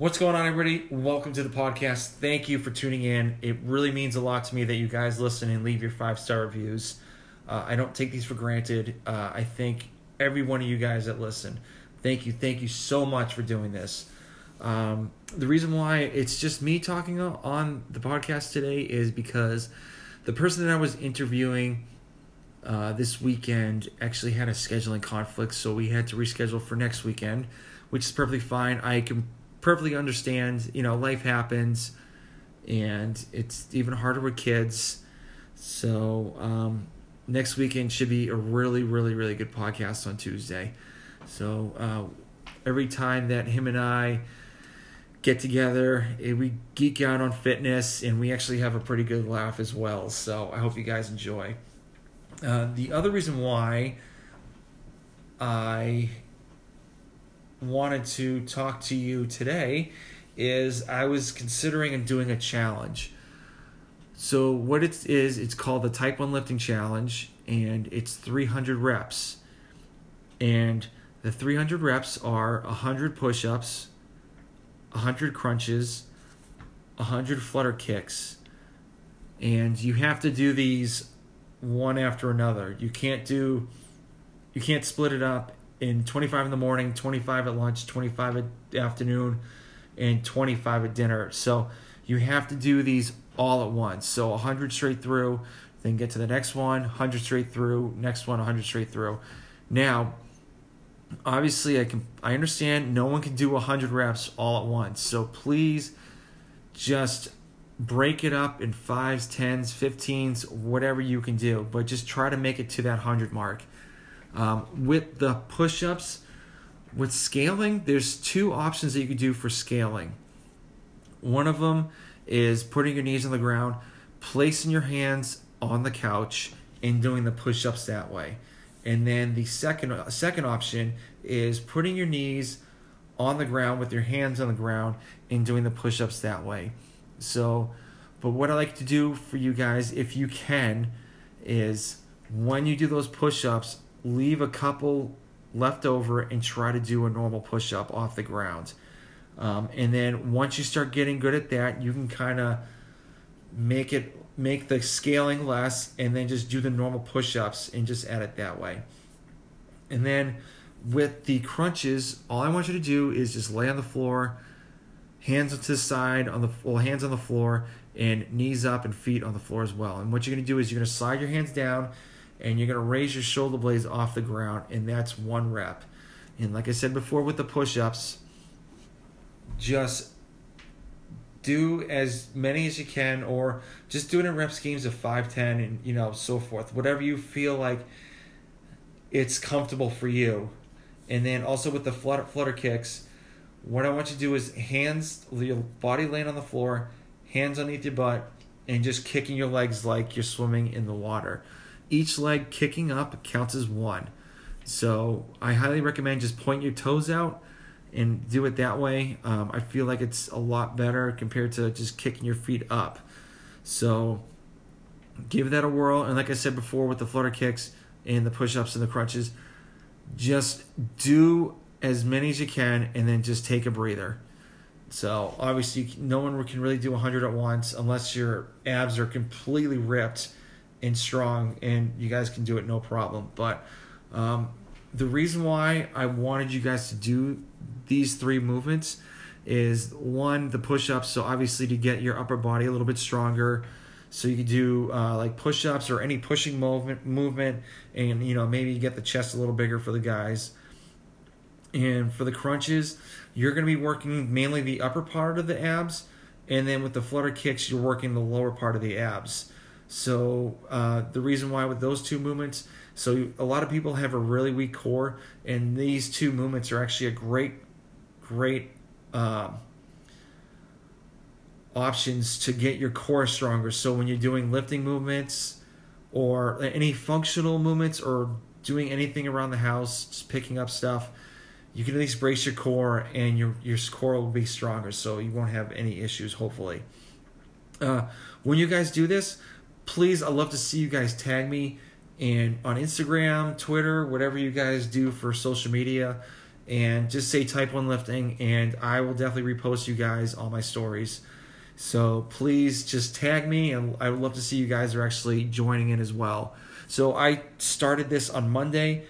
What's going on, everybody? Welcome to the podcast. Thank you for tuning in. It really means a lot to me that you guys listen and leave your 5-star reviews. I don't take these for granted. I thank every one of you guys that listen. Thank you so much for doing this. The reason why it's just me talking on the podcast today is because the person that I was interviewing this weekend actually had a scheduling conflict, so we had to reschedule for next weekend, which is perfectly fine. I can perfectly understand, life happens, and it's even harder with kids. So next weekend should be a really, really, really good podcast on Tuesday. So every time that him and I get together, we geek out on fitness, and we actually have a pretty good laugh as well. So I hope you guys enjoy. The other reason why I wanted to talk to you today is I was considering doing a challenge. So what it is, it's called the Type 1 Lifting Challenge, and it's 300 reps. And the 300 reps are 100 push-ups, 100 crunches, 100 flutter kicks. And you have to do these one after another. You can't split it up in 25 in the morning, 25 at lunch, 25 at afternoon, and 25 at dinner. So you have to do these all at once. So 100 straight through, then get to the next one, 100 straight through, next one, 100 straight through. Now, obviously, I understand no one can do 100 reps all at once. So please just break it up in 5s, 10s, 15s, whatever you can do. But just try to make it to that 100 mark. With the push-ups, with scaling, there's two options that you can do for scaling. One of them is putting your knees on the ground, placing your hands on the couch, and doing the push-ups that way. And then the second option is putting your knees on the ground with your hands on the ground and doing the push-ups that way. So, but what I like to do for you guys, if you can, is when you do those push-ups, leave a couple left over and try to do a normal push-up off the ground. And then once you start getting good at that, you can kind of make the scaling less and then just do the normal push-ups and just add it that way. And then with the crunches, all I want you to do is just lay on the floor, hands on the floor, and knees up and feet on the floor as well. And what you're going to do is you're going to slide your hands down and you're going to raise your shoulder blades off the ground, and that's one rep. And like I said before with the push-ups, just do as many as you can, or just do it in rep schemes of 5, 10, and so forth. Whatever you feel like it's comfortable for you. And then also with the flutter kicks, what I want you to do is hands, your body laying on the floor, hands underneath your butt, and just kicking your legs like you're swimming in the water. Each leg kicking up counts as one. So I highly recommend just point your toes out and do it that way. I feel like it's a lot better compared to just kicking your feet up. So give that a whirl. And like I said before with the flutter kicks and the push-ups and the crunches, just do as many as you can and then just take a breather. So obviously no one can really do 100 at once unless your abs are completely ripped and strong, and you guys can do it no problem. But the reason why I wanted you guys to do these three movements is, one, the push-ups, so obviously to get your upper body a little bit stronger, so you can do like push-ups or any pushing movement, and maybe get the chest a little bigger for the guys. And for the crunches, you're going to be working mainly the upper part of the abs, and then with the flutter kicks, you're working the lower part of the abs. So the reason why with those two movements, so a lot of people have a really weak core, and these two movements are actually a great options to get your core stronger. So when you're doing lifting movements or any functional movements or doing anything around the house, just picking up stuff, you can at least brace your core, and your core will be stronger, so you won't have any issues, hopefully. When you guys do this, please, I'd love to see you guys tag me on Instagram, Twitter, whatever you guys do for social media, and just say Type 1 Lifting, and I will definitely repost you guys all my stories. So please just tag me, and I would love to see you guys are actually joining in as well. So I started this on Monday,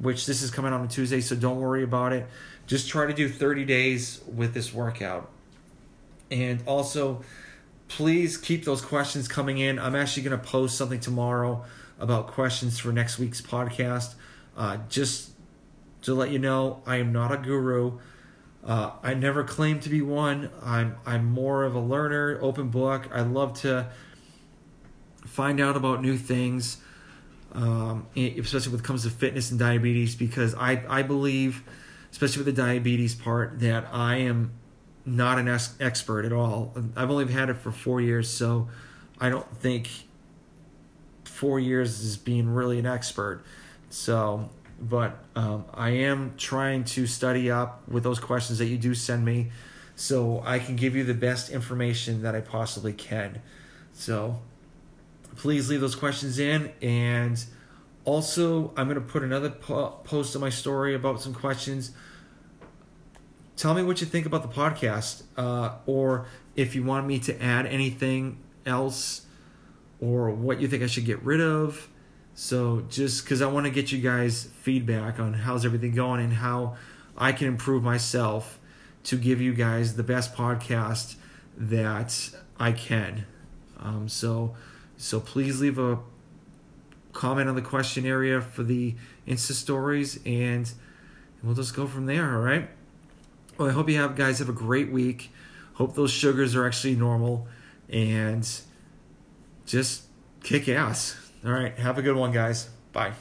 which this is coming out on Tuesday, so don't worry about it. Just try to do 30 days with this workout. And also, please keep those questions coming in. I'm actually going to post something tomorrow about questions for next week's podcast. Just to let you know, I am not a guru. I never claim to be one. I'm more of a learner, open book. I love to find out about new things, especially when it comes to fitness and diabetes, because I believe, especially with the diabetes part, that I am not an expert at all. I've only had it for 4 years, so I don't think 4 years is being really an expert. So... But I am trying to study up with those questions that you do send me, so I can give you the best information that I possibly can. So please leave those questions in. And also, I'm going to put another post on my story about some questions. Tell me what you think about the podcast, or if you want me to add anything else, or what you think I should get rid of. So just because I want to get you guys feedback on how's everything going and how I can improve myself to give you guys the best podcast that I can. So please leave a comment on the question area for the Insta stories, and we'll just go from there, all right? Well, I hope you guys have a great week. Hope those sugars are actually normal, and just kick ass. All right, have a good one, guys. Bye.